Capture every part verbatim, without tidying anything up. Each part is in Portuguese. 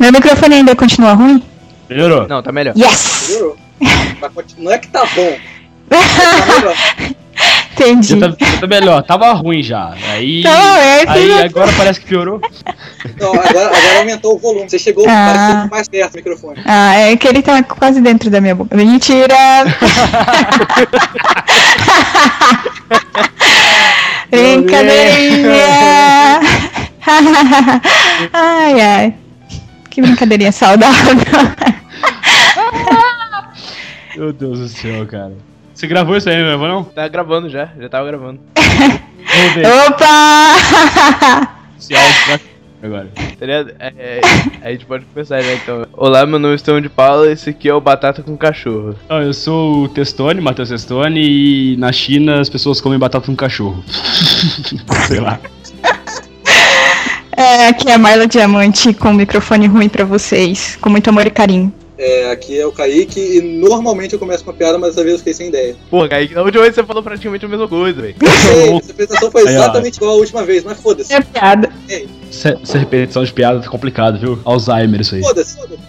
Meu microfone ainda continua ruim? Melhorou. Não, tá melhor. Yes! Melhorou. Mas não é que tá bom. Tá entendi. Já tá, já tá melhor, tava ruim já. Aí, então, é, aí agora parece que piorou. Não, agora, agora aumentou o volume. Você chegou, ah. parecendo mais perto do microfone. Ah, é que ele tá quase dentro da minha boca. Mentira! Brincadeirinha! Ai, ai. Que brincadeirinha saudável. Meu Deus do céu, cara. Você gravou isso aí, não gravou não? Tá gravando já, já tava gravando. Opa! Esse áudio agora. Tá ligado? É, é, a gente pode começar, né, então. Olá, meu nome é Estevão de Paula, esse aqui é o Batata com Cachorro. Ah, eu sou o Testone, Matheus Testone, e na China as pessoas comem batata com cachorro. Sei lá. É, aqui é a Marla Diamante com um microfone ruim pra vocês, com muito amor e carinho. É, aqui é o Kaique e normalmente eu começo com uma piada, mas dessa vez eu fiquei sem ideia. Porra, Kaique, na última vez você falou praticamente a mesma coisa, velho. Essa apresentação foi exatamente igual a última vez, mas foda-se. É piada. Essa repetição de piada tá complicado, viu? Alzheimer isso aí. Foda-se, foda-se.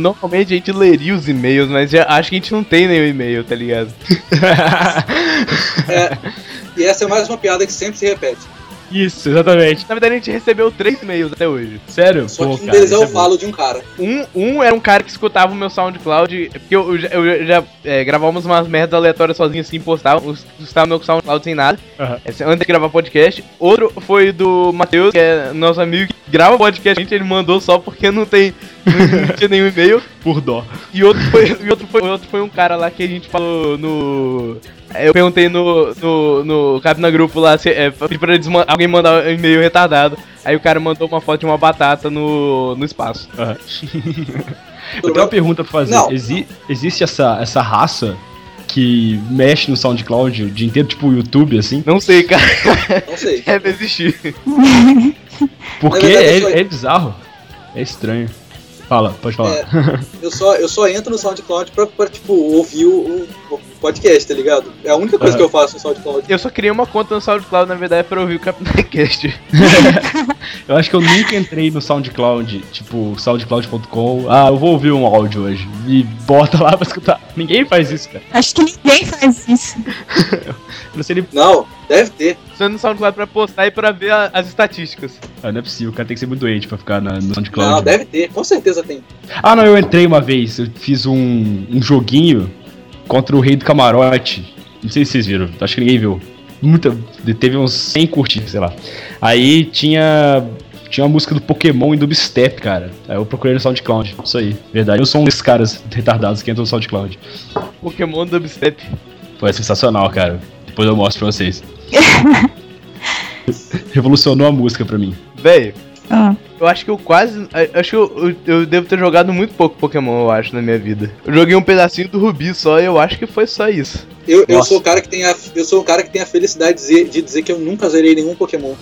Normalmente a gente leria os e-mails, mas já acho que a gente não tem nenhum e-mail, tá ligado? É, e essa é mais uma piada que sempre se repete. Isso, exatamente. Na verdade a gente recebeu três e-mails até hoje. Sério? Só Pô, que um cara, deles eu é falo bom. de um cara. Um, um era um cara que escutava o meu SoundCloud, porque eu, eu, eu já é, gravávamos umas merdas aleatórias sozinhos assim, postava, postava meu SoundCloud sem nada, uhum. antes de gravar podcast. Outro foi do Matheus, que é nosso amigo que grava podcast, gente, ele mandou só porque não tem não tinha nenhum e-mail. Por dó. E outro foi, e outro foi, outro foi um cara lá que a gente falou no... Eu perguntei no, no, no Cabina Grupo lá, se, é, pra desma- alguém mandar um e-mail retardado. Aí o cara mandou uma foto de uma batata no, no espaço. Uhum. Eu tenho uma pergunta pra fazer. Exi- existe essa, essa raça que mexe no SoundCloud o dia inteiro, tipo o YouTube, assim? Não sei, cara. Não sei. Deve existir. Porque é, é, é bizarro. É estranho. Fala, pode falar. É, eu, só, eu só entro no SoundCloud pra, pra tipo, ouvir o, o podcast, tá ligado? É a única coisa uhum. que eu faço no SoundCloud. Eu só criei uma conta no SoundCloud, na verdade, pra ouvir o CapitaCast. Eu acho que eu nunca entrei no SoundCloud, tipo, soundcloud ponto com. Ah, eu vou ouvir um áudio hoje. E bota lá pra escutar. Ninguém faz isso, cara. Acho que ninguém faz isso. Eu não sei nem... Não, deve ter. Só no SoundCloud pra postar e pra ver a, as estatísticas. Ah, não é possível, o cara tem que ser muito doente pra ficar na, no SoundCloud. Não, deve ter, com certeza. Tem. Ah, não, eu entrei uma vez, eu fiz um, um joguinho contra o Rei do Camarote. Não sei se vocês viram, acho que ninguém viu. Muita, teve uns cem curtidas, sei lá. Aí tinha tinha uma música do Pokémon e do Bistep, cara. Aí eu procurei no SoundCloud, isso aí, verdade. Eu sou um desses caras retardados que entram no SoundCloud. Pokémon do Bistep. Pô, é sensacional, cara. Depois eu mostro pra vocês. Revolucionou a música pra mim. Véio. Ah. Eu acho que eu quase... Acho que eu, eu, eu devo ter jogado muito pouco Pokémon, eu acho, na minha vida. Eu joguei um pedacinho do Rubi só e eu acho que foi só isso. Eu, eu sou o cara que tem a, eu sou o cara que tem a felicidade de dizer, de dizer que eu nunca zerei nenhum Pokémon.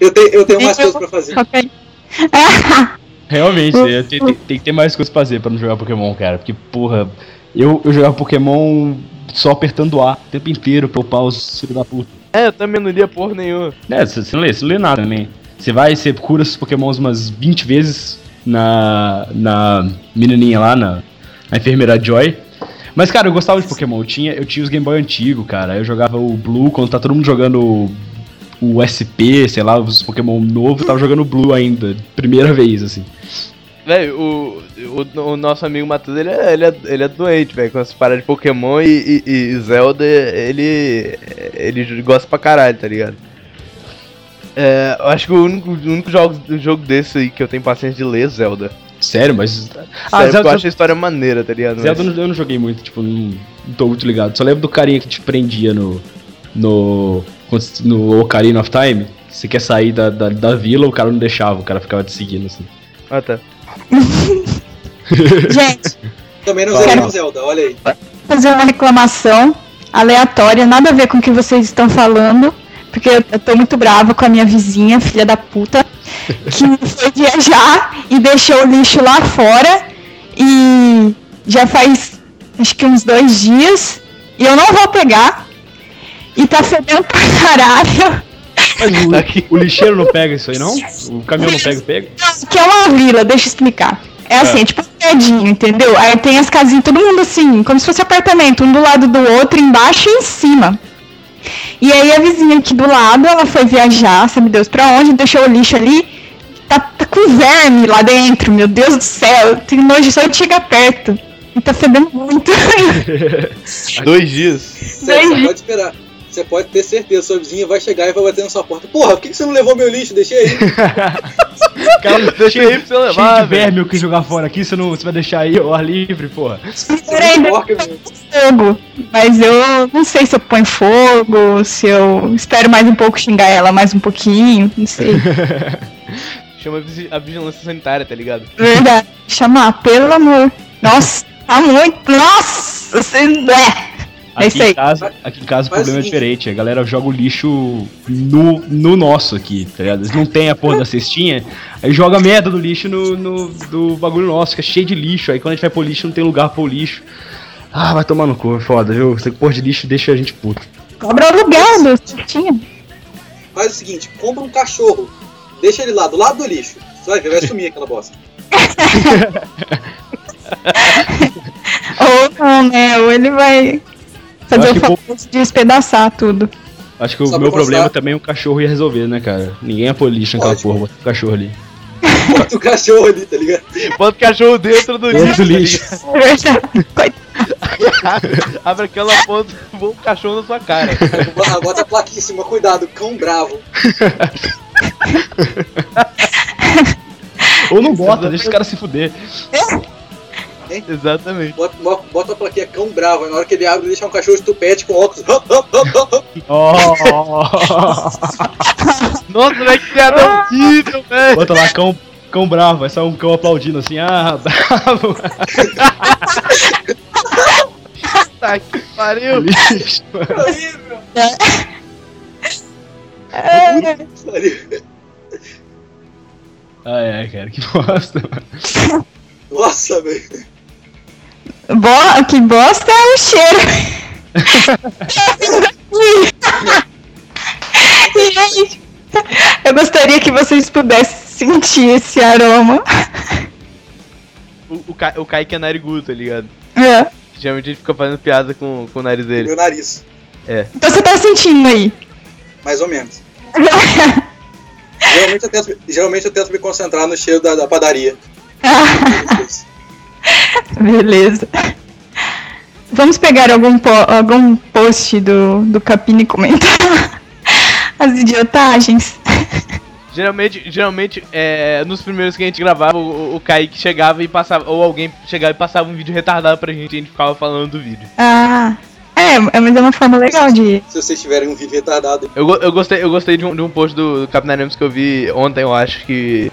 eu, te, eu tenho mais coisas pra fazer. Okay. Realmente, tem que ter mais coisas pra fazer pra não jogar Pokémon, cara. Porque, porra, eu, eu jogava Pokémon só apertando A o tempo inteiro pra upar os filhos da puta. É, eu também não lia porra nenhuma. É, você não lê, você não lê nada também. Você vai, você cura os Pokémons umas vinte vezes na, na menininha lá, na, na enfermeira Joy. Mas, cara, eu gostava de Pokémon. Eu tinha, eu tinha os Game Boy antigos, cara. Eu jogava o Blue, quando tá todo mundo jogando o, o S P, sei lá, os Pokémon novos, eu tava jogando o Blue ainda, primeira vez, assim. Velho, o, o, o nosso amigo Matheus, ele é, ele é, ele é doente, velho, com essa parada de Pokémon e, e, e Zelda, ele ele gosta pra caralho, tá ligado? É, eu acho que o único, o único jogo, jogo desse aí que eu tenho paciência de ler é Zelda. Sério? Mas... Ah, Sério, Zelda, eu acho a história maneira, tá ligado? Zelda mas... eu não joguei muito, tipo, não tô muito ligado. Só lembro do carinha que te prendia no... No... No Ocarina of Time. Você quer sair da, da, da vila, o cara não deixava, o cara ficava te seguindo, assim. Ah, tá. Gente, também não sei o Zelda, olha aí. Fazer uma reclamação aleatória, nada a ver com o que vocês estão falando, porque eu tô muito brava com a minha vizinha, filha da puta, que foi viajar e deixou o lixo lá fora e já faz acho que uns dois dias e eu não vou pegar e tá fedendo pra caralho. Mas o, o lixeiro não pega isso aí, não? O caminhão não pega, pega? Não, que é uma vila, deixa eu explicar. É assim, é tipo um prédio, entendeu? Aí tem as casinhas, todo mundo assim, como se fosse apartamento, um do lado do outro, embaixo e em cima. E aí a vizinha aqui do lado, ela foi viajar, sabe Deus pra onde, deixou o lixo ali, tá, tá com verme lá dentro, meu Deus do céu, eu tenho nojo só de chegar perto. E tá fedendo muito. Dois dias. Dois dias. Pode esperar. Você pode ter certeza, sua vizinha vai chegar e vai bater na sua porta. Porra, por que você não levou meu lixo? Deixei aí. Cara, deixei aí pra você levar. Cheio de verme o que jogar fora aqui, você, não, você vai deixar aí ao ar livre, porra. Peraí, fogo. Mas eu não sei se eu ponho fogo, se eu espero mais um pouco xingar ela mais um pouquinho, não sei. Chama a vigilância sanitária, tá ligado? Verdade, chamar, pelo amor. Nossa, tá muito, nossa, você é. Aqui em casa, aqui em casa o problema é diferente, a galera joga o lixo no, no nosso aqui, tá ligado? Eles não tem a porra da cestinha, aí joga a merda do lixo no, no do bagulho nosso, que é cheio de lixo, aí quando a gente vai pro lixo não tem lugar pro lixo. Ah, vai tomar no cu, é foda, viu? Essa porra de lixo deixa a gente puto. Cobra lugar, meu cestinha. Faz o seguinte, compra um cachorro, deixa ele lá, do lado do lixo, você vai ver, vai sumir aquela bosta. Ou não, né? Ou ele vai... Fazer o favor po... de despedaçar tudo. Acho que Só o meu problema também o cachorro ia resolver, né, cara? Ninguém é polícia naquela porra, bota o cachorro ali. Bota o cachorro ali, tá ligado? Bota o cachorro dentro do lixo. Dentro do lixo. Abre aquela porra, voa o cachorro na sua cara. Bota a plaquinha em cima, cuidado, cão bravo. Ou não bota, deixa os caras se fuder. Hein? Exatamente. Bota, bota a plaquinha cão bravo, na hora que ele abre, deixa um cachorro de tupete com óculos. Oh. Nossa, velho, que piada horrível, velho. Bota lá, cão, cão bravo, vai sair um cão aplaudindo assim, ah, bravo. Tá que pariu. Lixo, ai, ai, cara, que bosta, mano. Nossa, velho. Bo- que bosta é o cheiro. Gente, eu gostaria que vocês pudessem sentir esse aroma. O, o, Ka- o Kaique é narigudo, tá ligado? É. Geralmente ele fica fazendo piada com, com o nariz dele. Meu nariz. É. Então você tá sentindo aí? Mais ou menos. geralmente, eu tento, geralmente eu tento me concentrar no cheiro da, da padaria. Beleza. Vamos pegar algum, po- algum post do, do Capini e comentar as idiotagens. Geralmente, geralmente é, nos primeiros que a gente gravava, o, o Kaique chegava e passava, ou alguém chegava e passava um vídeo retardado pra gente e a gente ficava falando do vídeo. Ah, é, mas é uma forma legal de... Se vocês tiverem um vídeo retardado... Eu, eu, gostei, eu gostei de um, de um post do, do Capinaremos que eu vi ontem, eu acho que...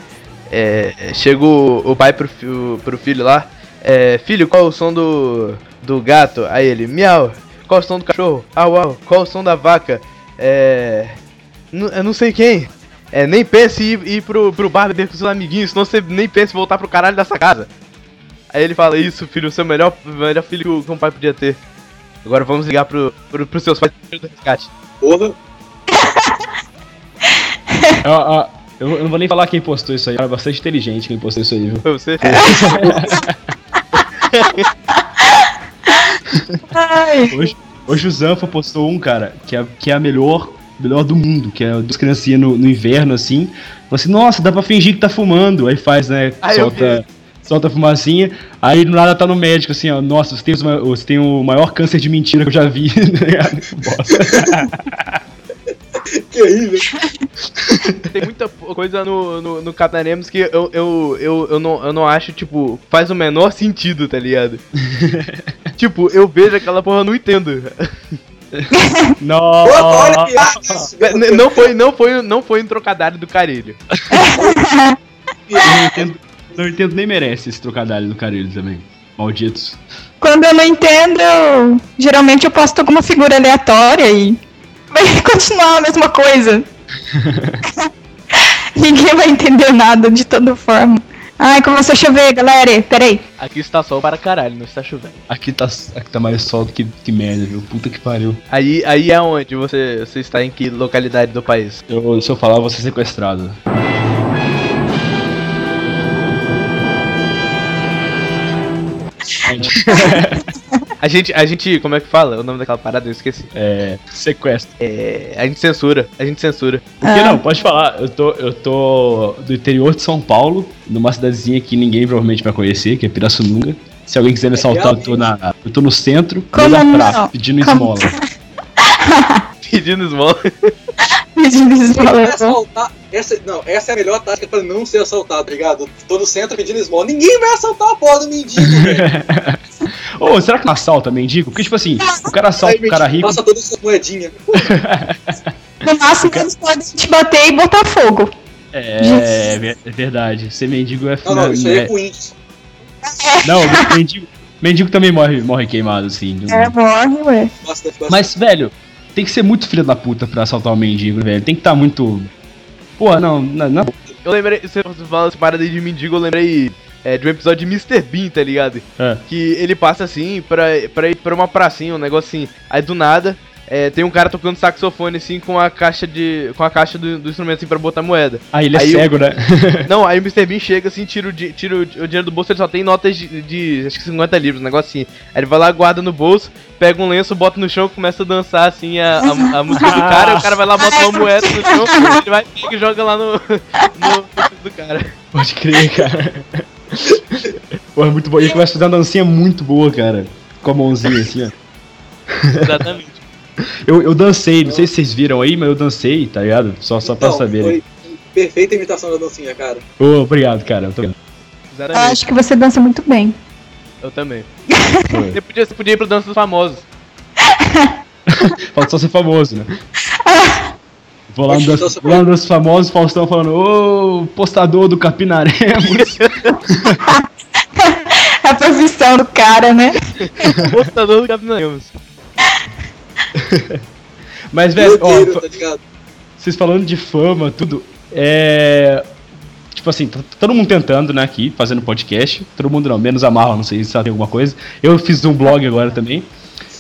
É, chega o, o pai pro, o, pro filho lá, é, filho, qual é o som do, do gato? Aí ele, miau. Qual é o som do cachorro? Au, au. Qual é o som da vaca? É, n- eu não sei quem. É, nem pense em ir, ir pro, pro bar beber com seus amiguinhos, senão você nem pense em voltar pro caralho dessa casa. Aí ele fala, isso filho, você é o melhor, melhor filho que um pai podia ter. Agora vamos ligar pro, pro, pros seus pais do resgate. Porra. Ah, ah. Eu não vou nem falar quem postou isso aí, era bastante inteligente quem postou isso aí, viu? Foi você? hoje, hoje o Zanfa postou um, cara, que é, que é a melhor, melhor do mundo, que é dos criancinhas no, no inverno, assim. Falou assim, nossa, dá pra fingir que tá fumando. Aí faz, né, aí solta solta a fumacinha, aí do nada tá no médico, assim, ó, nossa, você tem, os, você tem o maior câncer de mentira que eu já vi, né? Que horrível. Tem muita coisa no, no, no Cataremos que eu, eu, eu, eu, não, eu não acho, tipo, faz o menor sentido, tá ligado? Tipo, eu vejo aquela porra, eu não entendo. Não. Não foi, não foi, não foi um trocadilho do Carilho. Eu não entendo, não entendo, nem merece esse trocadilho do Carilho também. Malditos. Quando eu não entendo, eu, geralmente eu posto alguma figura aleatória e vai continuar a mesma coisa. Ninguém vai entender nada de toda forma. Ai, começou a chover, galera. Peraí. Aqui está sol para caralho, não está chovendo. Aqui tá, aqui tá mais sol do que, que merda, viu? Puta que pariu. Aí, aí é onde? Você, você está em que localidade do país? Eu, se eu falar, eu vou ser sequestrado. A gente, a gente, como é que fala? O nome daquela parada eu esqueci. É, sequestro. É, a gente censura, a gente censura. Porque ah. não, pode falar, eu tô, eu tô do interior de São Paulo, numa cidadezinha que ninguém provavelmente vai conhecer, que é Pirassununga. Se alguém quiser me assaltar, eu tô, na, eu tô no centro, como na praça, pedindo como... esmola. Pedindo esmola. Pedindo esmola. Assaltar, essa, não, essa é a melhor tática pra não ser assaltado, tá ligado? Tô no centro pedindo esmola. Ninguém vai assaltar a porra do mendigo, velho. Ô, oh, será que não assalta mendigo? Porque, tipo assim, o cara assalta o cara rico... Passa todas as suas moedinhas. No máximo, eles podem te bater e botar fogo. É, Jesus. É verdade. Ser mendigo é... Não, não, isso aí é com índice. Não, mendigo, mendigo também morre, morre queimado, assim. É, morre, ué. Mas, velho, tem que ser muito filho da puta pra assaltar um mendigo, velho. Tem que estar tá muito... Porra, não, não, não... Eu lembrei... Você fala essa parada de mendigo, eu lembrei... É, de um episódio de mister Bean, tá ligado? É. Que ele passa assim, pra, pra ir pra uma pracinha, um negocinho. Aí do nada, é, tem um cara tocando saxofone assim com a caixa de. Com a caixa do, do instrumento assim pra botar moeda. Ah, ele aí ele é cego, o, né? Não, aí o mister Bean chega assim, tira o, tira o dinheiro do bolso, ele só tem notas de, de acho que cinquenta livros, um negocinho. Aí ele vai lá, guarda no bolso, pega um lenço, bota no chão, começa a dançar assim a, a, a música do cara, e o cara vai lá, bota uma moeda no chão, ele vai e joga lá no. No do cara. Pode crer, cara. Pô, é muito bom. E ele começa a fazer uma dancinha muito boa, cara. Com a mãozinha assim, ó. Exatamente. eu, eu dancei, não sei se vocês viram aí, mas eu dancei, tá ligado? Só, só então, pra saber. Foi perfeita imitação da dancinha, cara. Ô, oh, obrigado, cara. Eu tô... Acho que você dança muito bem. Eu também. Você podia, você podia ir pra dança dos famosos. Falta só ser famoso, né? Vou lá no dos famosos, Faustão falando, ô, postador do Capinaremos. A profissão do cara, né? Postador do Capinaremos. Mas, velho, ó, Deus, ó tá vocês falando de fama, tudo, é... Tipo assim, tá todo mundo tentando, né, aqui, fazendo podcast. Todo mundo não, menos a Marla, não sei se sabe alguma coisa. Eu fiz um blog agora também.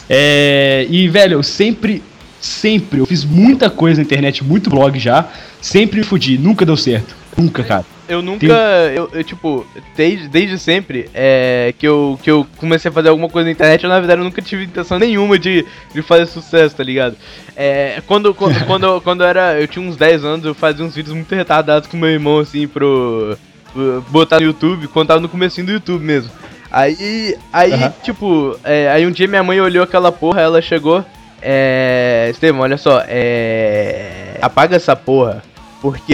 É... E, velho, eu sempre... Sempre, eu fiz muita coisa na internet, muito blog já, sempre me fudi, nunca deu certo, nunca, cara. Eu nunca, Tem... eu, eu tipo, desde, desde sempre é, que, eu, que eu comecei a fazer alguma coisa na internet, eu na verdade eu nunca tive intenção nenhuma de, de fazer sucesso, tá ligado? É, quando, quando, quando, quando eu era, eu tinha uns dez anos, eu fazia uns vídeos muito retardados com meu irmão, assim, pro, pro botar no YouTube, quando tava no comecinho do YouTube mesmo. Aí, aí uhum. tipo, é, aí um dia minha mãe olhou aquela porra, ela chegou... É... Estevão, olha só, é... apaga essa porra, porque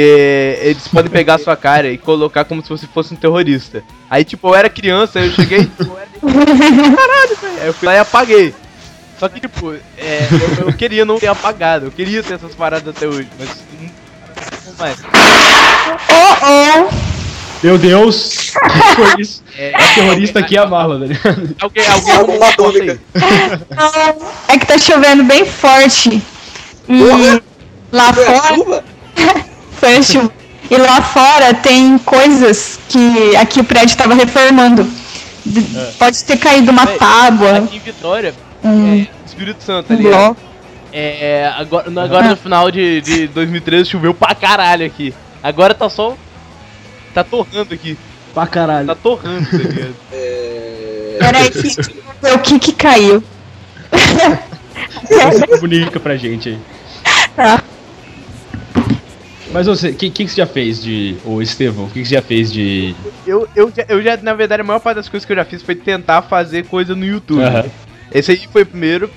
eles podem pegar a sua cara e colocar como se você fosse um terrorista. Aí tipo, eu era criança, eu cheguei eu era... Caralho, velho. Aí eu fui lá e apaguei. Só que tipo, é... eu, eu queria não ter apagado, eu queria ter essas paradas até hoje, mas não mais. Oh, oh. Meu Deus, que foi isso? É, a terrorista é, aqui é a Marla, né? Alguém, alguém arrumou uma dúvida. É que tá chovendo bem forte. E Porra, lá foi fora. A chuva? Foi a chuva. E lá fora tem coisas que aqui o prédio tava reformando. É. Pode ter caído uma é, tábua. Aqui em Vitória, hum. é, Espírito Santo, ali. Um é, agora, agora ah. no final de, de dois mil e treze choveu pra caralho aqui. Agora tá só. Tá torrando aqui. Pra caralho. Tá torrando, tá ligado? É... Peraí, que... o que que caiu? Essa é bonita pra gente aí. Ah. Mas você, o que, que, que você já fez de... Ô, Estevão, o que, que você já fez de... Eu, eu, eu já, na verdade, a maior parte das coisas que eu já fiz foi tentar fazer coisa no YouTube. Uhum. Esse aí foi o primeiro...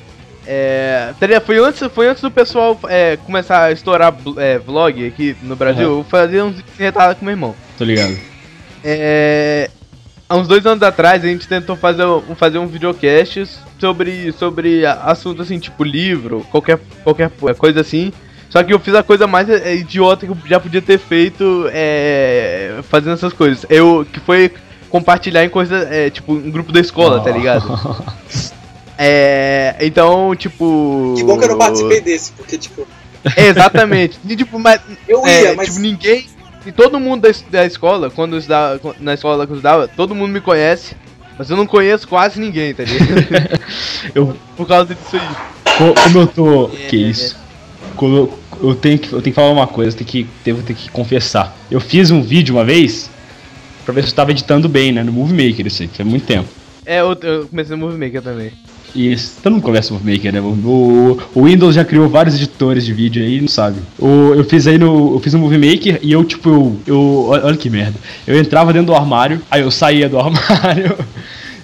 É, foi, antes, foi antes do pessoal é, começar a estourar é, vlog aqui no Brasil, uhum. Eu fazia uns retalhos com meu irmão. Tô ligado. É, há uns dois anos atrás a gente tentou fazer, fazer um videocast sobre, sobre assuntos assim, tipo livro, qualquer, qualquer coisa assim. Só que eu fiz a coisa mais idiota que eu já podia ter feito é, fazendo essas coisas. Eu, que foi compartilhar em coisa, é, tipo, um grupo da escola, oh. Tá ligado? É, então, tipo... Que bom que eu não participei desse, porque, tipo... É, exatamente. E, tipo, mas... Eu ia, é, mas... Tipo, ninguém... E todo mundo da, da escola, quando eu estudava, na escola que eu estudava, todo mundo me conhece, mas eu não conheço quase ninguém, tá ligado? eu... Por causa disso aí. Como eu tô... É, que isso? É. Como eu, eu, tenho que, eu tenho que falar uma coisa, eu tenho que, devo ter que confessar. Eu fiz um vídeo uma vez, pra ver se eu tava editando bem, né? No Movie Maker, isso aí, faz muito tempo. É, eu, eu comecei no Movie Maker também. Isso, todo mundo conversa com o Maker, né? O, o Windows já criou vários editores de vídeo aí, não sabe. O, eu fiz aí no. Eu fiz no Movie Maker e eu, tipo, eu, eu. Olha que merda. Eu entrava dentro do armário, aí eu saía do armário.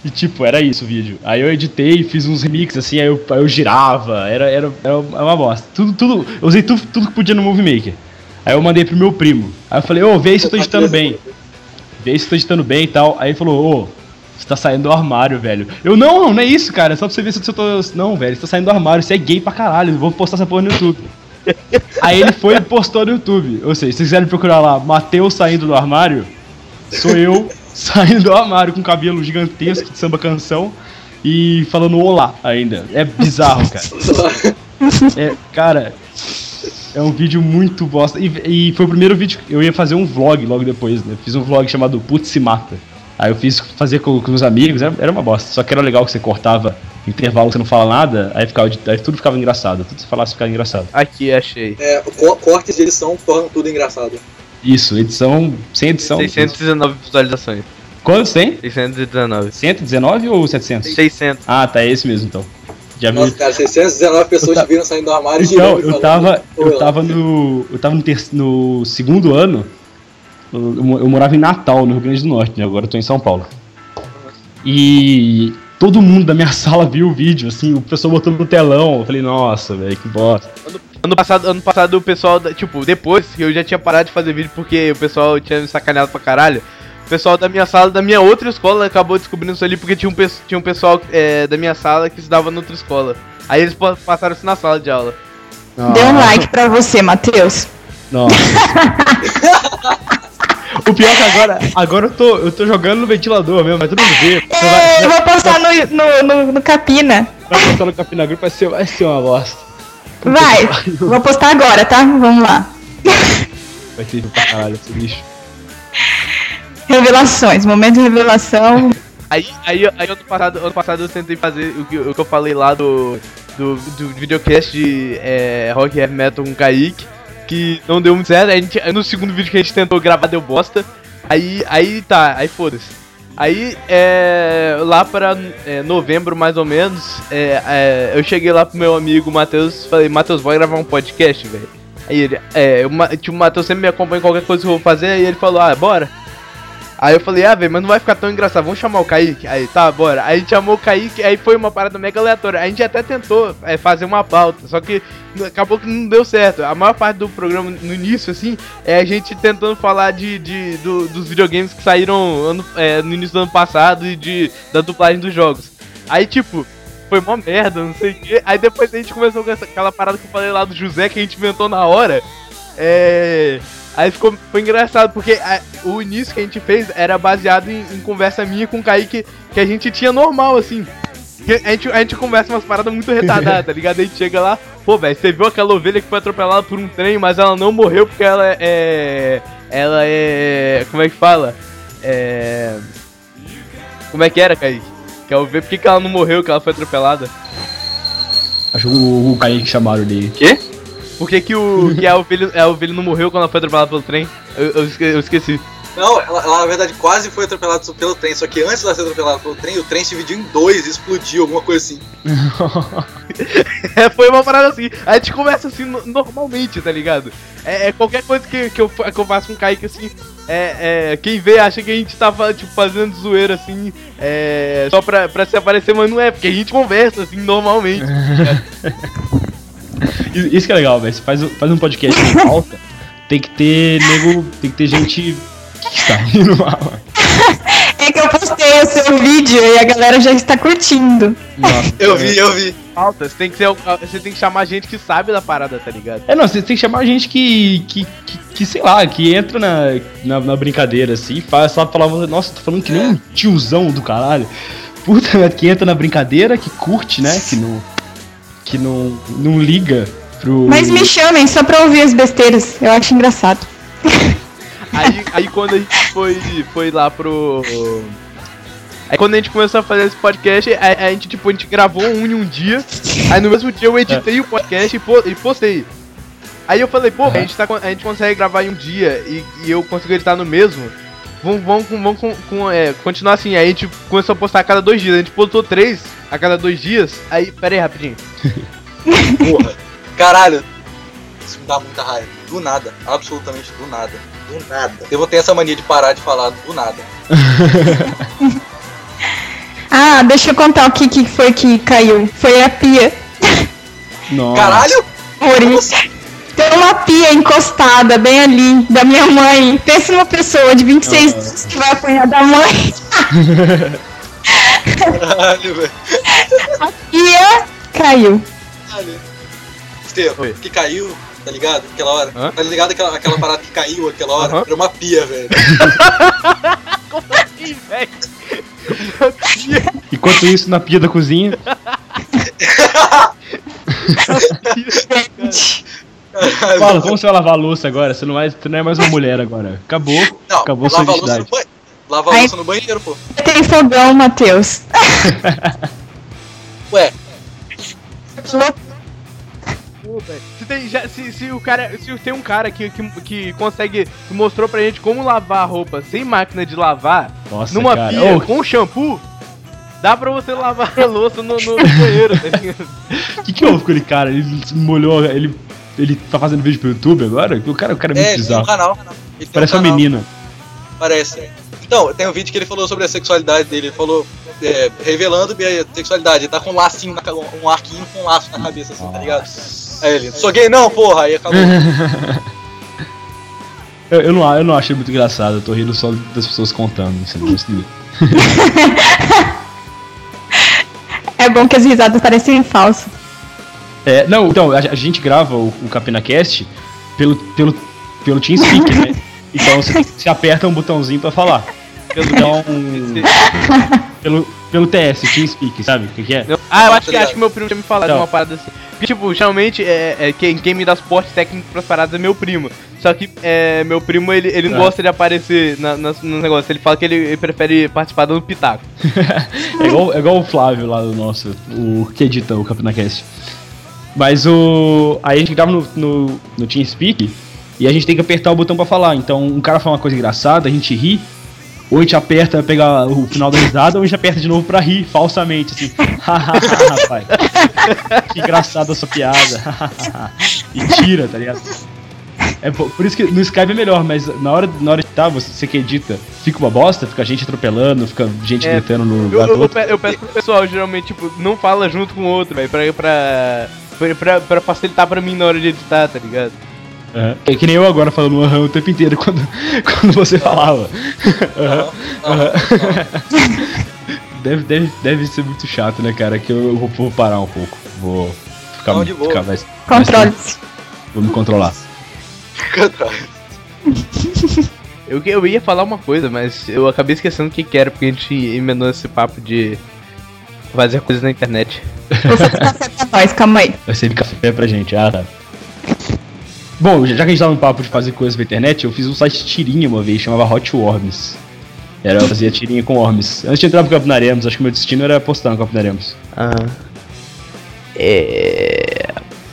E tipo, era isso o vídeo. Aí eu editei, fiz uns remixes assim, aí eu, aí eu girava, era, era, era uma bosta. Tudo, tudo. Eu usei tudo, tudo que podia no Movie Maker. Aí eu mandei pro meu primo. Aí eu falei, ô, oh, vê se eu tô editando bem. Vê se eu tô editando bem e tal. Aí ele falou, ô. Oh, você tá saindo do armário, velho. Eu, não, não é isso, cara. Só pra você ver se eu tô... Não, velho, você tá saindo do armário. Você é gay pra caralho. Eu vou postar essa porra no YouTube. Aí ele foi e postou no YouTube. Ou seja, se vocês quiserem procurar lá, Matheus saindo do armário, sou eu saindo do armário com cabelo gigantesco de samba canção e falando olá ainda. É bizarro, cara. É, cara... É um vídeo muito bosta. E, e foi o primeiro vídeo... Eu ia fazer um vlog logo depois, né? Fiz um vlog chamado Putz se Mata. Aí eu fiz fazer com, com os amigos, era, era uma bosta. Só que era legal que você cortava intervalo, você não fala nada, aí, ficava, aí tudo ficava engraçado. Tudo que você falasse ficava engraçado. Aqui, achei. É, cortes de edição tornam tudo engraçado. Isso, edição, sem edição. seiscentos e dezenove tudo. Visualizações. Quantos tem? seiscentos e dezenove. cento e dezenove ou setecentos? seiscentos. Ah, tá, é esse mesmo então. Já vi... Nossa, cara, seiscentos e dezenove pessoas te viram saindo do armário e girando. Então, eu tava, eu tava no, eu tava no, ter, no segundo ano. Eu, eu morava em Natal, no Rio Grande do Norte, né? Agora eu tô em São Paulo. E todo mundo da minha sala viu o vídeo, assim, o pessoal botou no telão. Eu falei, nossa, velho, que bosta. Ano, ano, passado, ano passado o pessoal, da, tipo, depois que eu já tinha parado de fazer vídeo porque o pessoal tinha me sacaneado pra caralho, o pessoal da minha sala, da minha outra escola, acabou descobrindo isso ali porque tinha um, pe- tinha um pessoal é, da minha sala que estudava noutra escola. Aí eles passaram isso na sala de aula. Ah. Deu um like pra você, Matheus. Nossa. O pior é que agora, agora eu, tô, eu tô jogando no ventilador mesmo, mas todo mundo vê. Vai, eu vou postar no, no, no, no Capina. Vai postar no Capina Group, vai ser, vai ser uma bosta. Vai, vou postar agora, tá? Vamos lá. Vai ter ido pra caralho esse bicho. Revelações, momento de revelação. Aí, aí, aí ano, passado, ano passado eu tentei fazer o que, o que eu falei lá do, do, do videocast de é, Rock Heavy Metal com Kaique. Que não deu muito certo, a gente, no segundo vídeo que a gente tentou gravar deu bosta. Aí, aí tá, aí foda-se. Aí, é, lá pra é, novembro mais ou menos, é, é, eu cheguei lá pro meu amigo Matheus, falei, Matheus, vai gravar um podcast, velho? Aí ele, é, eu, tipo, o Matheus sempre me acompanha em qualquer coisa que eu vou fazer, aí ele falou, ah, bora. Aí eu falei, ah, velho, mas não vai ficar tão engraçado, vamos chamar o Kaique? Aí, tá, bora. Aí a gente chamou o Kaique, aí foi uma parada mega aleatória. A gente até tentou é, fazer uma pauta, só que acabou que não deu certo. A maior parte do programa, no início, assim, é a gente tentando falar de, de, do, dos videogames que saíram ano, é, no início do ano passado e de, da dublagem dos jogos. Aí, tipo, foi mó merda, não sei o quê. Aí depois a gente começou com essa, aquela parada que eu falei lá do José, que a gente inventou na hora. É... Aí ficou, foi engraçado, porque a, o início que a gente fez era baseado em, em conversa minha com o Kaique, que a gente tinha normal, assim. A gente, a gente conversa umas paradas muito retardadas, tá ligado? A gente chega lá, pô, velho, você viu aquela ovelha que foi atropelada por um trem, mas ela não morreu porque ela é... Ela é... Como é que fala? É... Como é que era, Kaique? Quer ver por que, que ela não morreu, que ela foi atropelada? Acho que o, o Kaique chamaram dele. Quê? Por que, que, o, que a, ovelha, a ovelha não morreu quando ela foi atropelada pelo trem? Eu, eu, esque, eu esqueci. Não, ela, ela na verdade quase foi atropelada pelo trem, só que antes de ela ser atropelada pelo trem, o trem se dividiu em dois e explodiu, alguma coisa assim. É, foi uma parada assim. A gente conversa assim normalmente, tá ligado? É, é qualquer coisa que, que, eu, que eu faço com o Kaique assim. É, é, quem vê acha que a gente tá tipo, fazendo zoeira assim, é, só pra, pra se aparecer, mas não é, porque a gente conversa assim normalmente. Isso que é legal, velho. Você faz, faz um podcast em alta, tem que ter nego, tem que ter gente que tá rindo mal. É que eu postei o seu vídeo e a galera já está curtindo. Nossa, eu vi, eu vi. Alta, você tem que ser, você tem que chamar gente que sabe da parada, tá ligado? É, não, você tem que chamar gente que, que, que, que sei lá, que entra na, na, na brincadeira assim, faz, sabe falar, nossa, tô falando que nem um tiozão do caralho. Puta, que entra na brincadeira, que curte, né, que não, que não, não liga pro... Mas me chamem só pra ouvir as besteiras, eu acho engraçado. Aí, aí quando a gente foi, foi lá pro... Aí quando a gente começou a fazer esse podcast, a, a gente tipo, a gente gravou um em um dia, aí no mesmo dia eu editei é. o podcast e, po- e postei. Aí eu falei, pô, uhum. a, gente tá, a gente consegue gravar em um dia e, e eu consigo editar no mesmo, vamos, vamos, vamos com, com, é, continuar assim. Aí a gente começou a postar a cada dois dias, a gente postou três a cada dois dias, aí, pera aí rapidinho. Porra, caralho, isso me dá muita raiva, do nada, absolutamente do nada. Do nada. Eu vou ter essa mania de parar de falar do nada. Ah, deixa eu contar o que, que foi que caiu. Foi a pia. Nossa. Caralho! Tem uma pia encostada bem ali, da minha mãe. Pensa numa pessoa de vinte e seis ah. anos que vai apanhar da mãe. Caralho, velho. A pia caiu. Caralho. Estevam, que caiu... Tá ligado? Aquela hora. Hã? Tá ligado aquela, aquela parada que caiu aquela hora? Uhum. Era uma pia, velho. Como assim, velho? Uma pia. Enquanto isso, na pia da cozinha. Fala, como você vai lavar a louça agora? Você não, vai, você não é mais uma mulher agora. Acabou. Não, acabou sua identidade. Ba... Lava a louça no banheiro, pô. Tem fogão, Matheus. Ué. Se tem, já, se, se o cara, se tem um cara que, que, que consegue, que mostrou pra gente como lavar a roupa sem máquina de lavar, nossa, numa cara. Pia oh. com shampoo, dá pra você lavar a louça no, no banheiro. O que que houve com ele, cara? Ele molhou, ele, ele tá fazendo vídeo pro YouTube agora? O cara, o cara é muito é, bizarro. Tem um canal, ele parece tem um uma canal. Menina. Parece. Então, tem um vídeo que ele falou sobre a sexualidade dele, ele falou... É, revelando minha sexualidade, ele tá com um lacinho, na, um arquinho com um laço na cabeça, assim, nossa. Tá ligado? Aí ele, sou gay não, porra, aí acabou. eu, eu, não, eu não achei muito engraçado, eu tô rindo só das pessoas contando, isso assim, é bom que as risadas parecem falsas. É, não, então, a, a gente grava o, o CapinaCast pelo, pelo, pelo TeamSpeak, né? Então você, você aperta um botãozinho pra falar. Então, pelo, pelo T S, TeamSpeak, sabe? O que, que é? Ah, eu acho que, acho que meu primo tinha me falado então. Uma parada assim. Porque, tipo, geralmente, é, é, quem, quem me dá suporte técnico pras paradas é meu primo. Só que é, meu primo, ele, ele não é. gosta de aparecer na, na, no negócio. Ele fala que ele, ele prefere participar dando pitaco. é, igual, é igual o Flávio lá do nosso, o que edita o CapinaCast. Mas o... Aí a gente grava no, no, no TeamSpeak e a gente tem que apertar o botão pra falar. Então, um cara fala uma coisa engraçada, a gente ri. Ou a gente aperta pra pegar o final da risada, ou a gente aperta de novo pra rir, falsamente, assim. Hahaha, rapaz. Que engraçada essa piada. E tira, tá ligado? É, por isso que no Skype é melhor, mas na hora, na hora de tá, você, você que edita, fica uma bosta, fica gente atropelando, fica gente é, gritando no... Eu, eu, eu peço pro pessoal, geralmente, tipo, não fala junto com o outro, velho, pra, pra, pra, pra facilitar pra mim na hora de editar, tá ligado? É que nem eu agora falando aham o tempo inteiro quando, quando você falava. Aham, aham. Deve, deve, deve ser muito chato, né, cara? Que eu vou, vou parar um pouco. Vou ficar, não, ficar mais. Controle-se. Vou me controlar. eu, eu ia falar uma coisa, mas eu acabei esquecendo o que, que era, porque a gente emendou esse papo de fazer coisas na internet. Você tem café pra nós, calma aí. Vai ser de café pra gente, ah tá. Bom, já que a gente tava no papo de fazer coisas na internet, eu fiz um site de tirinha uma vez, chamava Hot Worms. Era, eu fazia tirinha com Worms. Antes de entrar pro Capinaremos, acho que meu destino era postar no Capinaremos. Ah. É...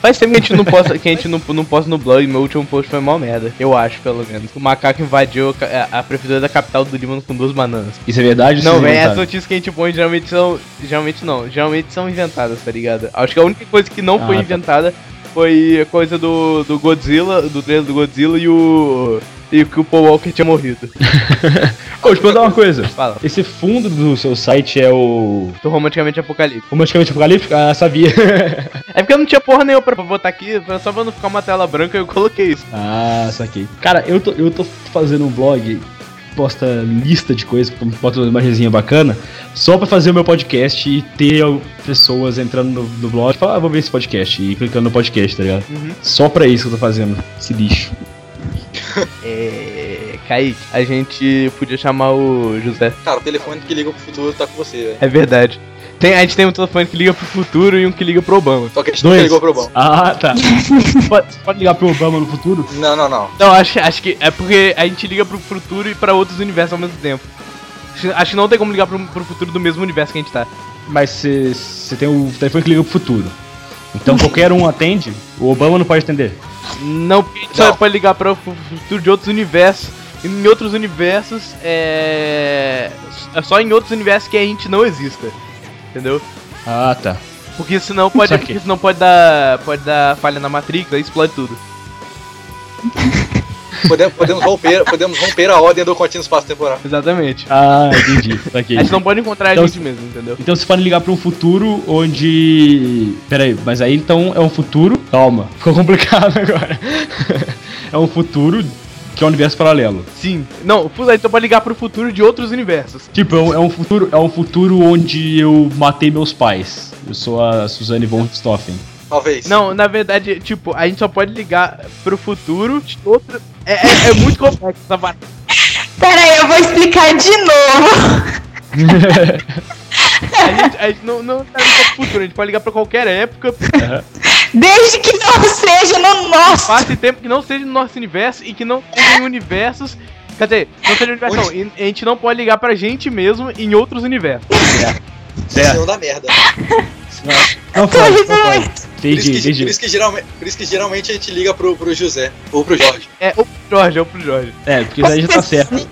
Faz tempo que a gente não posta, que a gente não, não posta no blog. Meu último post foi mal merda, eu acho, pelo menos. O macaco invadiu a, a prefeitura da capital do Líbano com duas bananas. Isso é verdade? Não, velho, as notícias que a gente põe geralmente são... Geralmente não, geralmente são inventadas, tá ligado? Acho que a única coisa que não ah, foi tá. inventada foi a coisa do, do Godzilla, do trailer do Godzilla e o... E que o Paul Walker tinha morrido. Ô, deixa eu perguntar uma coisa. Fala. Esse fundo do seu site é o... Do Romanticamente Apocalíptico. Romanticamente Apocalíptico? Ah, sabia. É porque eu não tinha porra nenhuma pra botar aqui, só pra não ficar uma tela branca, eu coloquei isso. Ah, saquei. Cara, eu tô, eu tô fazendo um blog, posta lista de coisas, bota uma imagenzinha bacana, só pra fazer o meu podcast e ter pessoas entrando no, no blog e falar, ah, vou ver esse podcast, e clicando no podcast, tá ligado? Uhum. Só pra isso que eu tô fazendo, esse lixo. É, Kaique, a gente podia chamar o José. Cara, o telefone que liga pro futuro tá com você, velho. É verdade. Tem, a gente tem um telefone que liga pro futuro e um que liga pro Obama. Só que a gente não ligou pro Obama. Ah, tá. pode, pode ligar pro Obama no futuro? Não, não, não. Não, acho, acho que é porque a gente liga pro futuro e pra outros universos ao mesmo tempo. Acho, acho que não tem como ligar pro, pro futuro do mesmo universo que a gente tá. Mas você tem o telefone que liga pro futuro. Então qualquer um atende, o Obama não pode atender. Não, porque só pode ligar para o futuro de outros universos. E em outros universos, é... é só em outros universos que a gente não exista. Entendeu? Ah, tá. Porque senão pode, porque senão pode dar pode dar falha na Matrix, aí explode tudo. Podemos, podemos, romper, podemos romper a ordem do contínuo espaço-temporal. Exatamente. Ah, entendi. Okay. A gente não pode encontrar então, a gente mesmo, entendeu? Então você pode ligar pra um futuro onde... Pera aí, mas aí então é um futuro... Calma, ficou complicado agora. É um futuro que é um universo paralelo. Sim. Não, então pode ligar pro futuro de outros universos. Tipo, é um futuro, é um futuro onde eu matei meus pais. Eu sou a Suzanne von Richthofen. Talvez. Não, na verdade, tipo, a gente só pode ligar pro futuro de outro... É, é, é muito complexo essa batata. Pera aí, eu vou explicar de novo. a gente, a gente não, não tá ligando pro futuro, a gente pode ligar pra qualquer época. Uhum. Desde que não seja no nosso. Faz tempo que não seja no nosso universo e que não seja em universos... Quer dizer, não seja no universo não, e, a gente não pode ligar pra gente mesmo em outros universos. Certo. Isso dá merda. Não pode, não pode. Entendi, entendi. Por isso que geralmente, por isso que geralmente a gente liga pro, pro José, ou pro Jorge. É, ou pro Jorge, ou pro Jorge. É, porque daí já tá certo.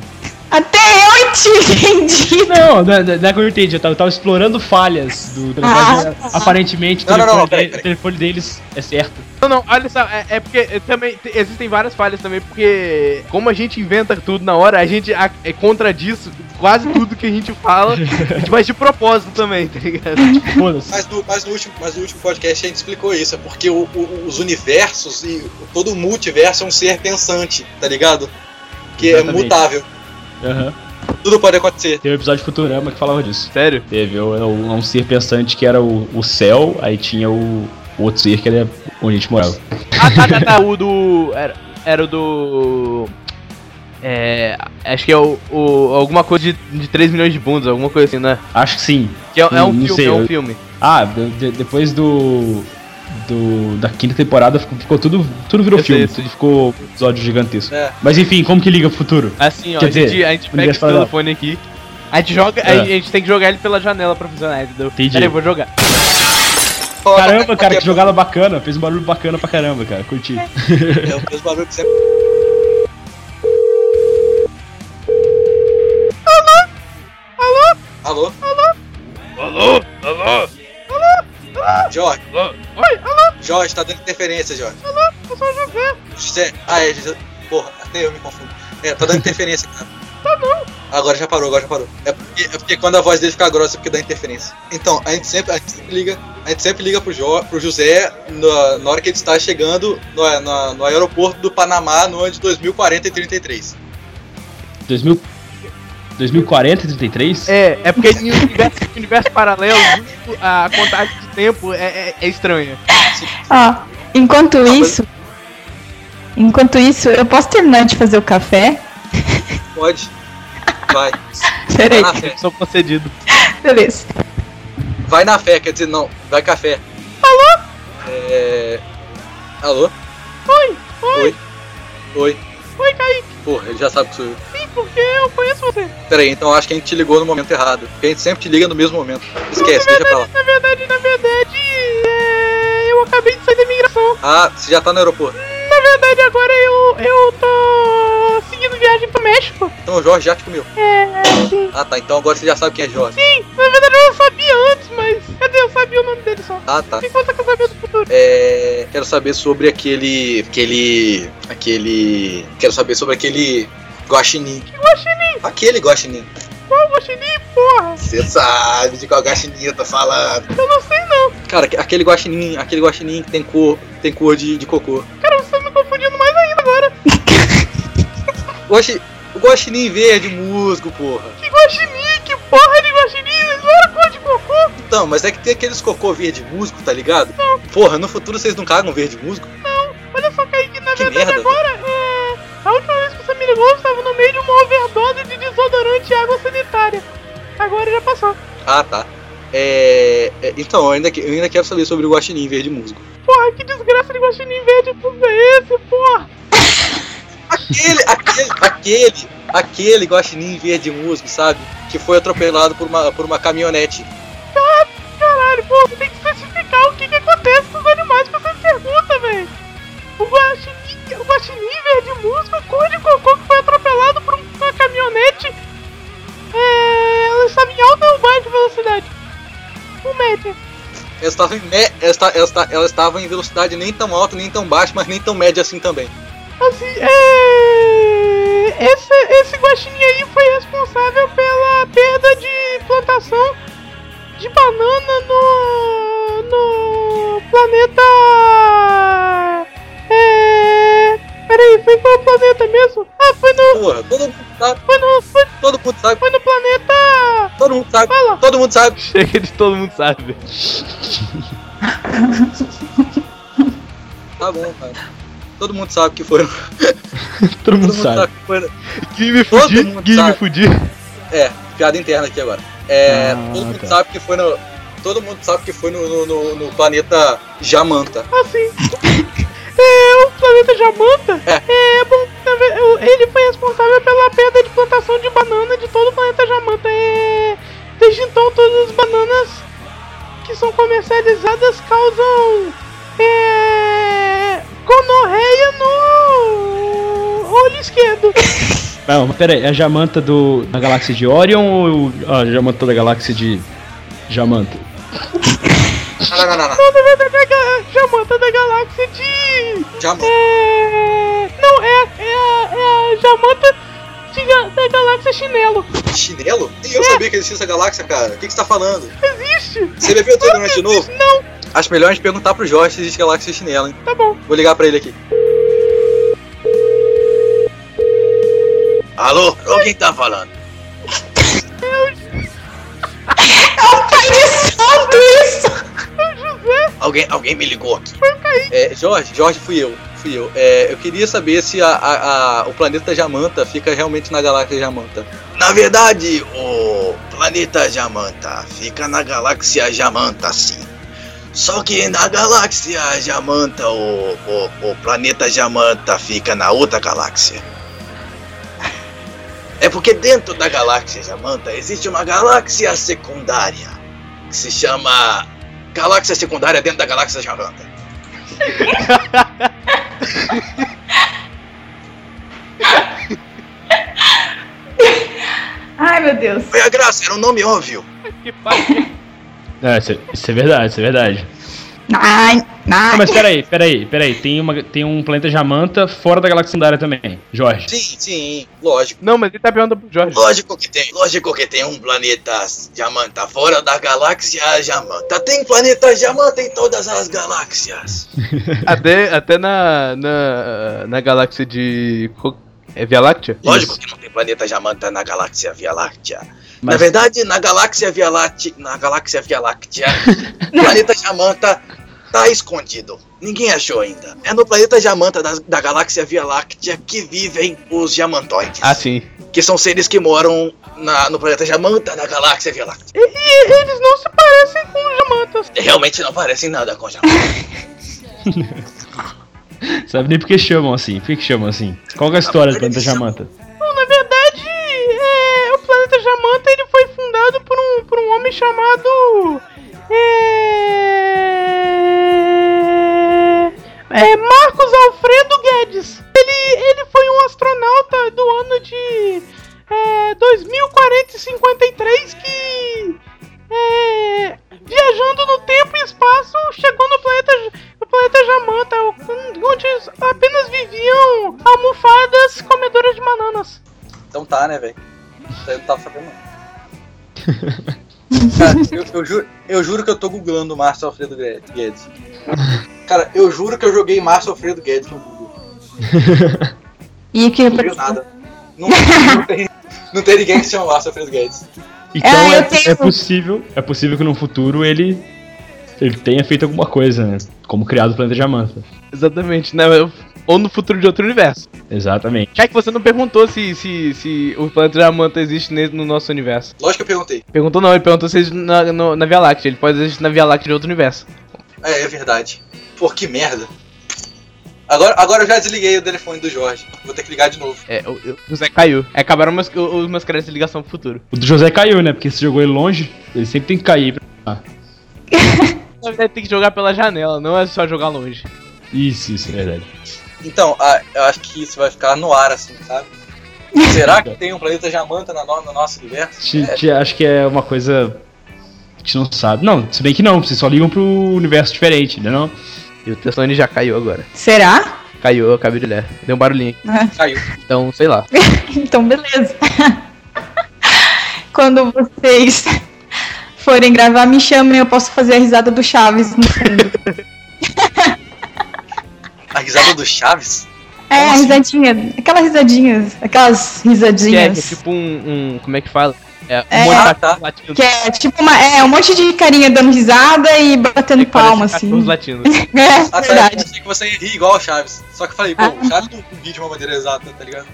Até eu te entendi. Não, não, não é que eu entendi, eu tava, eu tava explorando falhas do telefone. Ah, aparentemente, não, o telefone, não, não, peraí, peraí. O telefone deles é certo. Não, não, olha só, é, é porque é, também t- existem várias falhas também, porque como a gente inventa tudo na hora, a gente a, é, contradiz quase tudo que a gente fala, a gente faz de propósito também, tá ligado? Mas no, mas, no último, mas no último podcast a gente explicou isso, é porque o, o, os universos e todo o multiverso é um ser pensante, tá ligado? Que exatamente. É mutável. Uhum. Tudo pode acontecer. Tem um episódio de Futurama que falava disso. Sério? Teve um, um, um ser pensante que era o, o céu, aí tinha o, o outro ser que era onde a gente morava. Ah, tá, tá, tá. O do... Era, era o do... É... Acho que é o... o alguma coisa de, de três milhões de bundas, alguma coisa assim, né? Acho que sim. Que é, é um não filme, sei. É um filme. Ah, de, depois do... Do, da quinta temporada ficou, ficou tudo, tudo virou eu filme, sei, tudo ficou um episódio gigantesco. É. Mas enfim, como que liga pro futuro? Assim, ó, Quer a gente, dizer, a gente pega esse telefone aqui, a gente joga, é. a gente tem que jogar ele pela janela pra funcionar, entendeu? Entendi. Peraí, vou jogar. Caramba, cara, que jogada bacana, fez um barulho bacana pra caramba, cara, curti. Eu fiz um barulho que você... Alô? Alô? Alô? Alô? Alô? Alô? Jorge. Alô? Oi, alô? Jorge, tá dando interferência, Jorge. Alô, eu sou o José. José, ah é, José. Porra, até eu me confundo. É, tá dando interferência, cara. Tá bom. Agora já parou, agora já parou. É porque, é porque quando a voz dele fica grossa é porque dá interferência. Então, a gente sempre, a gente sempre liga, a gente sempre liga pro, jo, pro José na, na hora que ele está chegando no, no, no aeroporto do Panamá no ano de dois mil e quarenta e trinta e três. dois mil e quarenta e trinta e três? É, é porque em universo, universo paralelo a contagem de tempo é, é, é estranha. Ó, enquanto isso, enquanto isso, eu posso terminar de fazer o café? Pode. Vai. Peraí. Vai na fé. Sou concedido. Beleza. Vai na fé, quer dizer, não. Vai café. Alô? É... Alô? Oi, oi. Oi. Oi. Oi, Kaique. Porra, ele já sabe que sou eu. Sim, porque eu conheço você. Peraí, então acho que a gente te ligou no momento errado. Porque a gente sempre te liga no mesmo momento. Esquece, verdade, deixa pra lá. Na verdade, na verdade, é... eu acabei de sair da imigração. Ah, você já tá no aeroporto. Na verdade, agora eu, eu tô seguindo viagem pro México. Então o Jorge já te comeu? É, é sim. Ah, tá. Então agora você já sabe quem é Jorge. Sim, na verdade eu não sabia antes, mas... Cadê? Eu sabia o nome dele só. Ah, tá. Se conta que eu sabia do futuro. É... Quero saber sobre aquele... Aquele... Aquele... Quero saber sobre aquele... Guaxinim. Que guaxinim? Aquele guaxinim. Qual guaxinim, porra? Você sabe de qual guaxinim eu tô falando. Eu não sei, não. Cara, aquele guaxinim, aquele guaxinim que tem cor, tem cor de, de cocô. Cara, você tá me confundindo mais ainda agora. Guaxi, o guaxinim verde, musgo, porra. Que guaxinim? Que porra de guaxinim? Não era cor de cocô? Então, mas é que tem aqueles cocô verde musgo, tá ligado? Não. Porra, no futuro vocês não cagam verde musgo? Não. Olha só, Kaique, na que verdade merda, agora... É... A última vez que você me ligou, eu estava no meio de uma overdose de desodorante e água sanitária. Agora já passou. Ah, tá. É... é então, eu ainda, que... eu ainda quero saber sobre o guaxinim verde musgo. Porra, que desgraça de guaxinim verde musgo é esse, porra? Aquele, aquele, aquele, aquele guaxinim verde musgo, sabe? Que foi atropelado por uma, por uma caminhonete. Ah, caralho, pô, tem que especificar o que que acontece com os animais que você pergunta, velho. O guaxinim... O guaxinim verde musgo, cor de cocô, que foi atropelado por uma caminhonete. É... Ela estava em alta ou baixa velocidade? Um metro. Ela estava, em me... ela, ela, ela estava em velocidade nem tão alta, nem tão baixa, mas nem tão média assim também. Assim, é... Esse, esse guaxinim aí foi responsável pela perda de plantação de banana no... no planeta... É... Peraí, foi qual planeta mesmo? Ah, foi no... Porra, todo mundo sabe. Foi no... Foi... Todo mundo sabe. Foi no planeta... Todo mundo sabe. Fala. Todo mundo sabe. Chega de todo mundo sabe. Tá bom, cara. Todo mundo sabe que foi... todo mundo todo sabe. sabe que foi... Quem me fudir, quem me fudir. É, piada interna aqui agora. É, ah, todo mundo tá. sabe que foi no... Todo mundo sabe que foi no, no, no, no planeta Jamanta. Ah, sim. É, o planeta Jamanta, é. É, bom, ele foi responsável pela perda de plantação de banana de todo o planeta Jamanta. É, desde então, todas as bananas que são comercializadas causam é, gonorreia no olho esquerdo. Não, mas peraí, é a Jamanta do, da galáxia de Orion ou a Jamanta da galáxia de Jamanta? Não, não, não, não. Não, não, não. Jamanta da galáxia de... Jamanta. É... Não, é, é, a, é a Jamanta de, da galáxia Chinelo. Chinelo? Nem eu é. sabia que existia essa galáxia, cara. O que, que você tá falando? Existe. Você bebeu o desodorante de novo? Não. Acho melhor a gente perguntar pro Jorge se existe galáxia Chinelo, hein? Tá bom. Vou ligar pra ele aqui. Alô? Alô, quem tá falando? Não tá pensando isso! Alguém, alguém me ligou aqui. É, Jorge, Jorge, fui eu. Fui eu. É, eu queria saber se a, a, a, o planeta Jamanta fica realmente na galáxia Jamanta. Na verdade, o planeta Jamanta fica na galáxia Jamanta, sim. Só que na galáxia Jamanta, o, o, o planeta Jamanta fica na outra galáxia. É porque dentro da galáxia Jamanta existe uma galáxia secundária que se chama... Galáxia secundária dentro da galáxia Jamanta. Ai, meu Deus. Foi a graça, era um nome óbvio. Que pariu. É, isso, isso é verdade, isso é verdade. Ai, ai. Mas peraí, peraí, peraí. Tem, uma, tem um planeta Jamanta fora da galáxia secundária também, Jorge. Sim, sim, lógico. Não, mas ele tá perguntando pro Jorge. Lógico que tem, lógico que tem um planeta Jamanta fora da galáxia Jamanta. Tem planeta Jamanta em todas as galáxias. até até na, na, na galáxia de... É Via Láctea? Lógico. Isso. Que não tem planeta Jamanta na galáxia Via Láctea. Mas... Na verdade, na galáxia Via Láctea, na galáxia Via Láctea, o planeta Jamanta tá escondido. Ninguém achou ainda. É no planeta Jamanta da, da galáxia Via Láctea que vivem os Jamantoides. Ah, sim. Que são seres que moram na, no planeta Jamanta da galáxia Via Láctea. E, e eles não se parecem com os Jamantas. Realmente não parecem nada com os Jamantas. Sabe nem por que chamam assim? Por que chamam assim? Qual que é a história do planeta Jamanta? Bom, na verdade, é, o planeta Jamanta ele foi fundado por um, por um homem chamado... É... é Marcos Alfredo Guedes. Ele, ele foi um astronauta do ano de é, dois mil e quarenta e cinquenta e três que, é, viajando no tempo e espaço, chegou no planeta, no planeta Jamanta, onde apenas viviam almofadas comedoras de bananas. Então tá, né, velho? Eu não tava sabendo não. Cara, eu, eu, juro, eu juro que eu tô googlando Márcio Alfredo Guedes. Cara, eu juro que eu joguei Márcio Alfredo Guedes no Google. E que não viu nada. Não, não, tem, não tem ninguém que se chama Márcio Alfredo Guedes. Então é, é, é, possível, é possível que no futuro ele, ele tenha feito alguma coisa, né? Como criado o planeta Jamanta. Exatamente, né? Ou no futuro de outro universo. Exatamente. Já que você não perguntou se, se, se o planeta Jamanta existe no nosso universo. Lógico que eu perguntei. Perguntou não, ele perguntou se existe na, no, na Via Láctea. Ele pode existir na Via Láctea de outro universo. É, é verdade. Pô, que merda. Agora, agora eu já desliguei o telefone do Jorge. Vou ter que ligar de novo. É, o, o José caiu. É, acabaram meus, os meus créditos de ligação pro futuro. O do José caiu, né? Porque se jogou ele longe, ele sempre tem que cair pra... Na verdade tem que jogar pela janela, não é só jogar longe. Isso, isso, é verdade. Então, a, eu acho que isso vai ficar no ar, assim, sabe? Será que tem um planeta Jamanta na no, no nosso universo? Te, é. te, acho que é uma coisa... A gente não sabe. Não, se bem que não, vocês só ligam pro universo diferente, né não? E o telefone já caiu agora. Será? Caiu, eu acabei de ler. Deu um barulhinho aqui. Ah. Caiu. Então, sei lá. Então, beleza. Quando vocês forem gravar, me chamem, eu posso fazer a risada do Chaves no fundo. A risada do Chaves? É, como a assim? Risadinha. Aquelas risadinhas. Aquelas risadinhas. Que é, que é tipo um, um... Como é que fala? É, um monte é, tá. Que é tipo uma, é, um monte de carinha dando risada e batendo palma, assim. Latinos. É, até verdade. Eu pensei que você ri igual o Chaves. Só que eu falei, pô, o ah. Chaves não ri de uma maneira exata, tá ligado?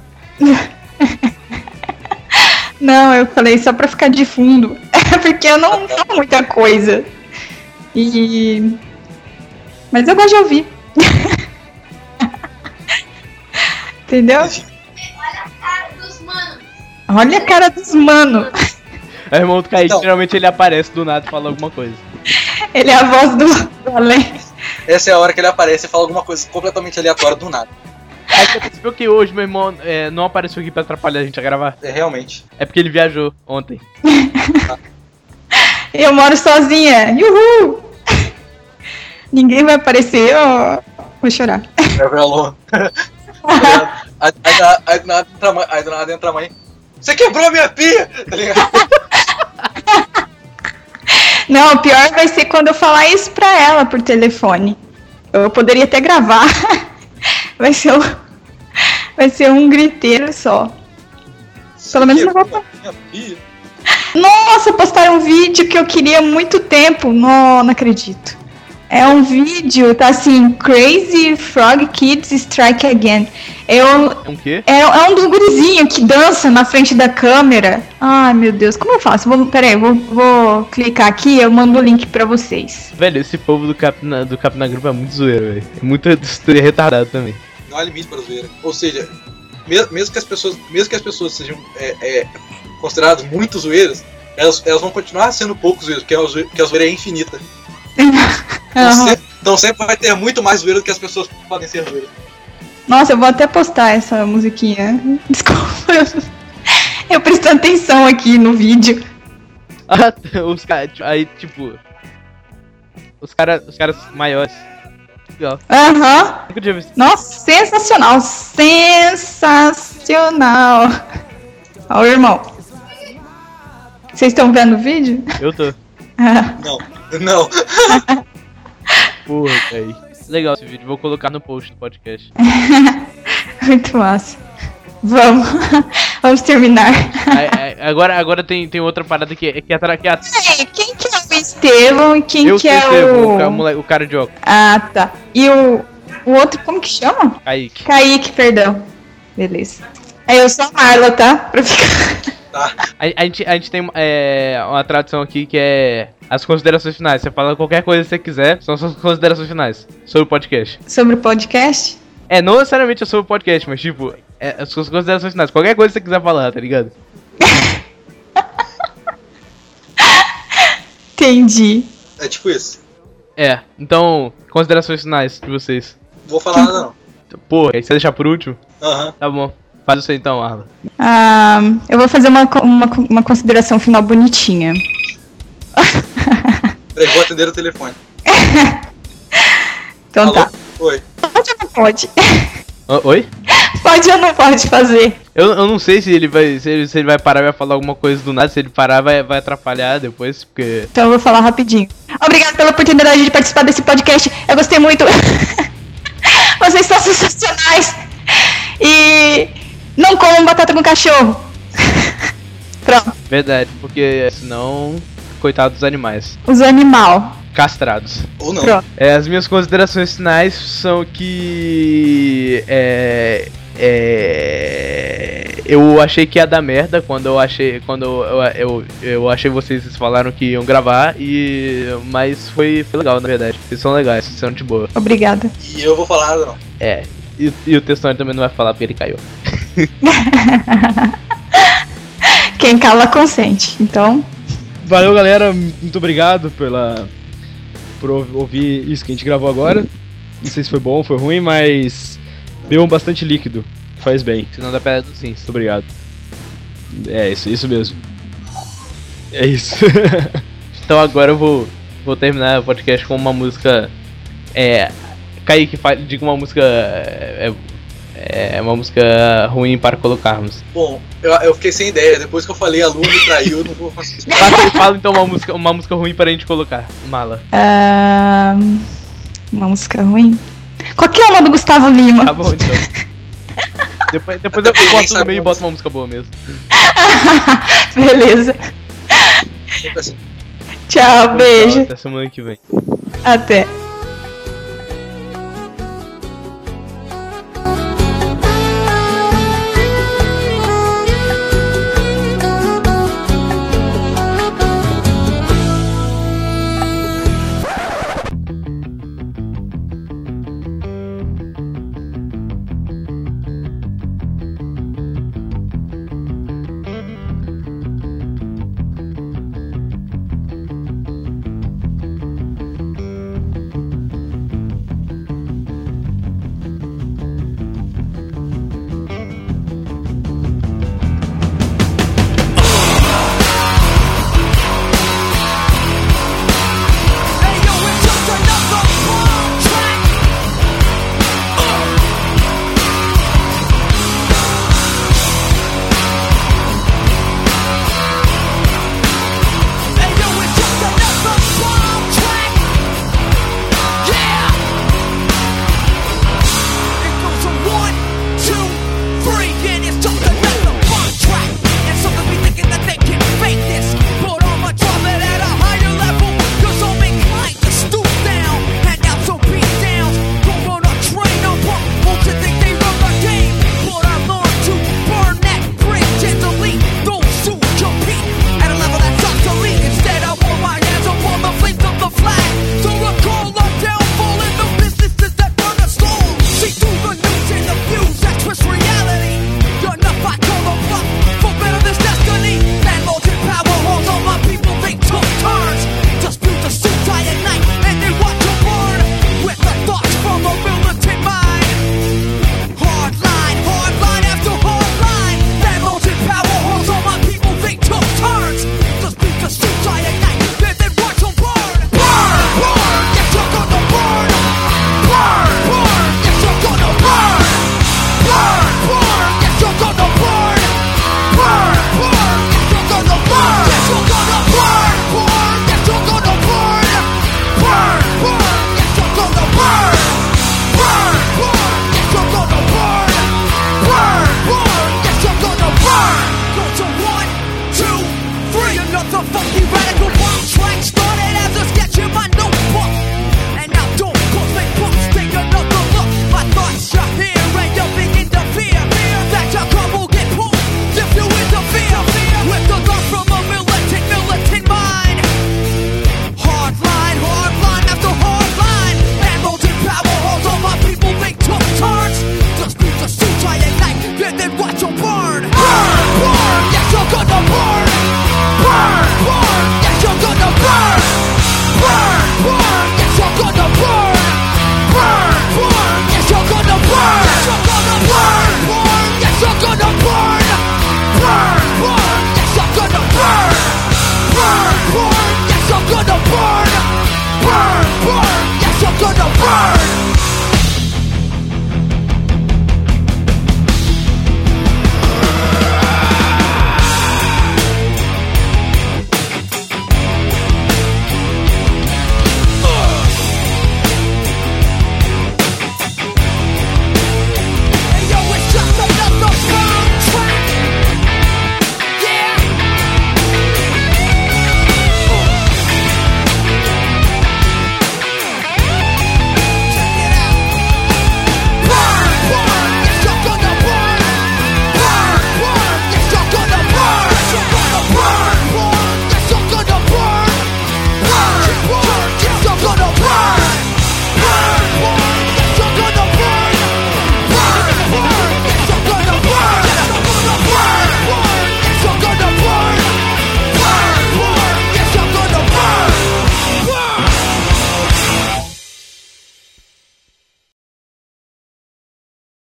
Não, eu falei só pra ficar de fundo. Porque eu não ah, tá. falo muita coisa. E... Mas eu gosto de ouvir. Entendeu? Olha a cara dos mano. É o irmão do Kaique, geralmente ele aparece do nada e fala alguma coisa. Ele é a voz do além. Essa é a hora que ele aparece e fala alguma coisa completamente aleatória do nada. Aí você percebeu que hoje meu irmão é, não apareceu aqui pra atrapalhar a gente a gravar? É, realmente. É porque ele viajou ontem. Tá. Eu moro sozinha. Uhul! Ninguém vai aparecer, eu vou chorar. Revelou. Aí do nada entra a mãe. Você quebrou a minha pia! Tá ligado? Não, o pior vai ser quando eu falar isso pra ela por telefone. Eu poderia até gravar. Vai ser um, vai ser um griteiro só. Você Pelo menos eu vou pra... minha pia. Nossa, postaram um vídeo que eu queria há muito tempo. Não, não acredito. É um vídeo, tá assim, Crazy Frog Kids Strike Again. É um, é um quê? É, é um dos gurizinhos que dança na frente da câmera. Ai, meu Deus, como eu faço? Vou, peraí, vou, vou clicar aqui e eu mando o link pra vocês. Velho, esse povo do Cap na, do Cap na Grupo é muito zoeiro, velho. É muito é retardado também. Não há limite pra zoeira. Ou seja, mesmo, mesmo, que, as pessoas, mesmo que as pessoas sejam é, é, consideradas muito zoeiras, elas, elas vão continuar sendo pouco zoeiras, porque a zoeira, porque a zoeira é infinita. Então, uhum. sempre, então sempre vai ter muito mais zoeira do que as pessoas podem ser zoeiras. Nossa, eu vou até postar essa musiquinha. Desculpa, eu, eu prestei atenção aqui no vídeo. Ah, os caras, aí tipo... Os caras os caras maiores. Aham. Uhum. Nossa, sensacional, sensacional. Ó, irmão. Vocês estão vendo o vídeo? Eu tô. Ah. Não, não. Porra, véi. Legal esse vídeo, vou colocar no post do podcast. Muito massa. Vamos, vamos terminar. A, a, agora, agora tem, tem outra parada que é que a... Que a... É, quem que é o Estevão e quem eu que é Estevão, o... Eu o, o... o cara de óculos. Ah, tá. E o, o outro, como que chama? Kaique. Kaique, perdão. Beleza. Aí eu sou a Marla, tá? Pra ficar... Tá. A, a, gente, a gente tem é, uma tradução aqui que é as considerações finais. Você fala qualquer coisa que você quiser, são as considerações finais sobre o podcast. Sobre o podcast? É, não necessariamente é sobre o podcast, mas tipo, é, as suas considerações finais. Qualquer coisa que você quiser falar, tá ligado? Entendi. É tipo isso. É, então, considerações finais de vocês. vou falar nada não. Pô, aí você deixar por último? Aham. Uhum. Tá bom. Faz isso aí então, Arla. Ah, eu vou fazer uma, uma, uma consideração final bonitinha. Peraí, vou atender o telefone. Então alô? Tá. Oi. Pode ou não pode? Oi? Pode ou não pode fazer? Eu, eu não sei se ele vai se ele, se ele vai parar e vai falar alguma coisa do nada. Se ele parar, vai, vai atrapalhar depois, porque... Então eu vou falar rapidinho. Obrigado pela oportunidade de participar desse podcast. Eu gostei muito. Vocês são sensacionais. E não comam batata com cachorro. Pronto. Verdade, porque senão... Coitado dos animais. Os animal. Castrados. Ou não. É, as minhas considerações finais são que... É... É... Eu achei que ia dar merda quando eu achei... Quando eu, eu, eu achei vocês, vocês falaram que iam gravar e... Mas foi, foi legal, na verdade. Vocês são legais, vocês são de boa. Obrigada. E eu vou falar, não. É. E, e o Testão também não vai falar porque ele caiu. Quem cala consente, então... Valeu, galera. Muito obrigado pela... por ouvir isso que a gente gravou agora. Não sei se foi bom, foi ruim, mas... Bebam bastante líquido. Faz bem. Senão dá pedra do sim. Muito obrigado. É isso, isso mesmo. É isso. Então agora eu vou, vou terminar o podcast com uma música... É... Kaique, fala, diga uma música... É, é uma música ruim para colocarmos. Bom, eu, eu fiquei sem ideia. Depois que eu falei a Lu me traiu, eu não vou fazer isso. Fala, fala então uma música, uma música ruim para a gente colocar, Mala. Uh, uma música ruim? Qual que é o nome do Gustavo Lima? Tá bom, então. Depois, depois eu corto no meio e boto uma música boa mesmo. Beleza. Tchau, beijo. Até semana que vem. Até.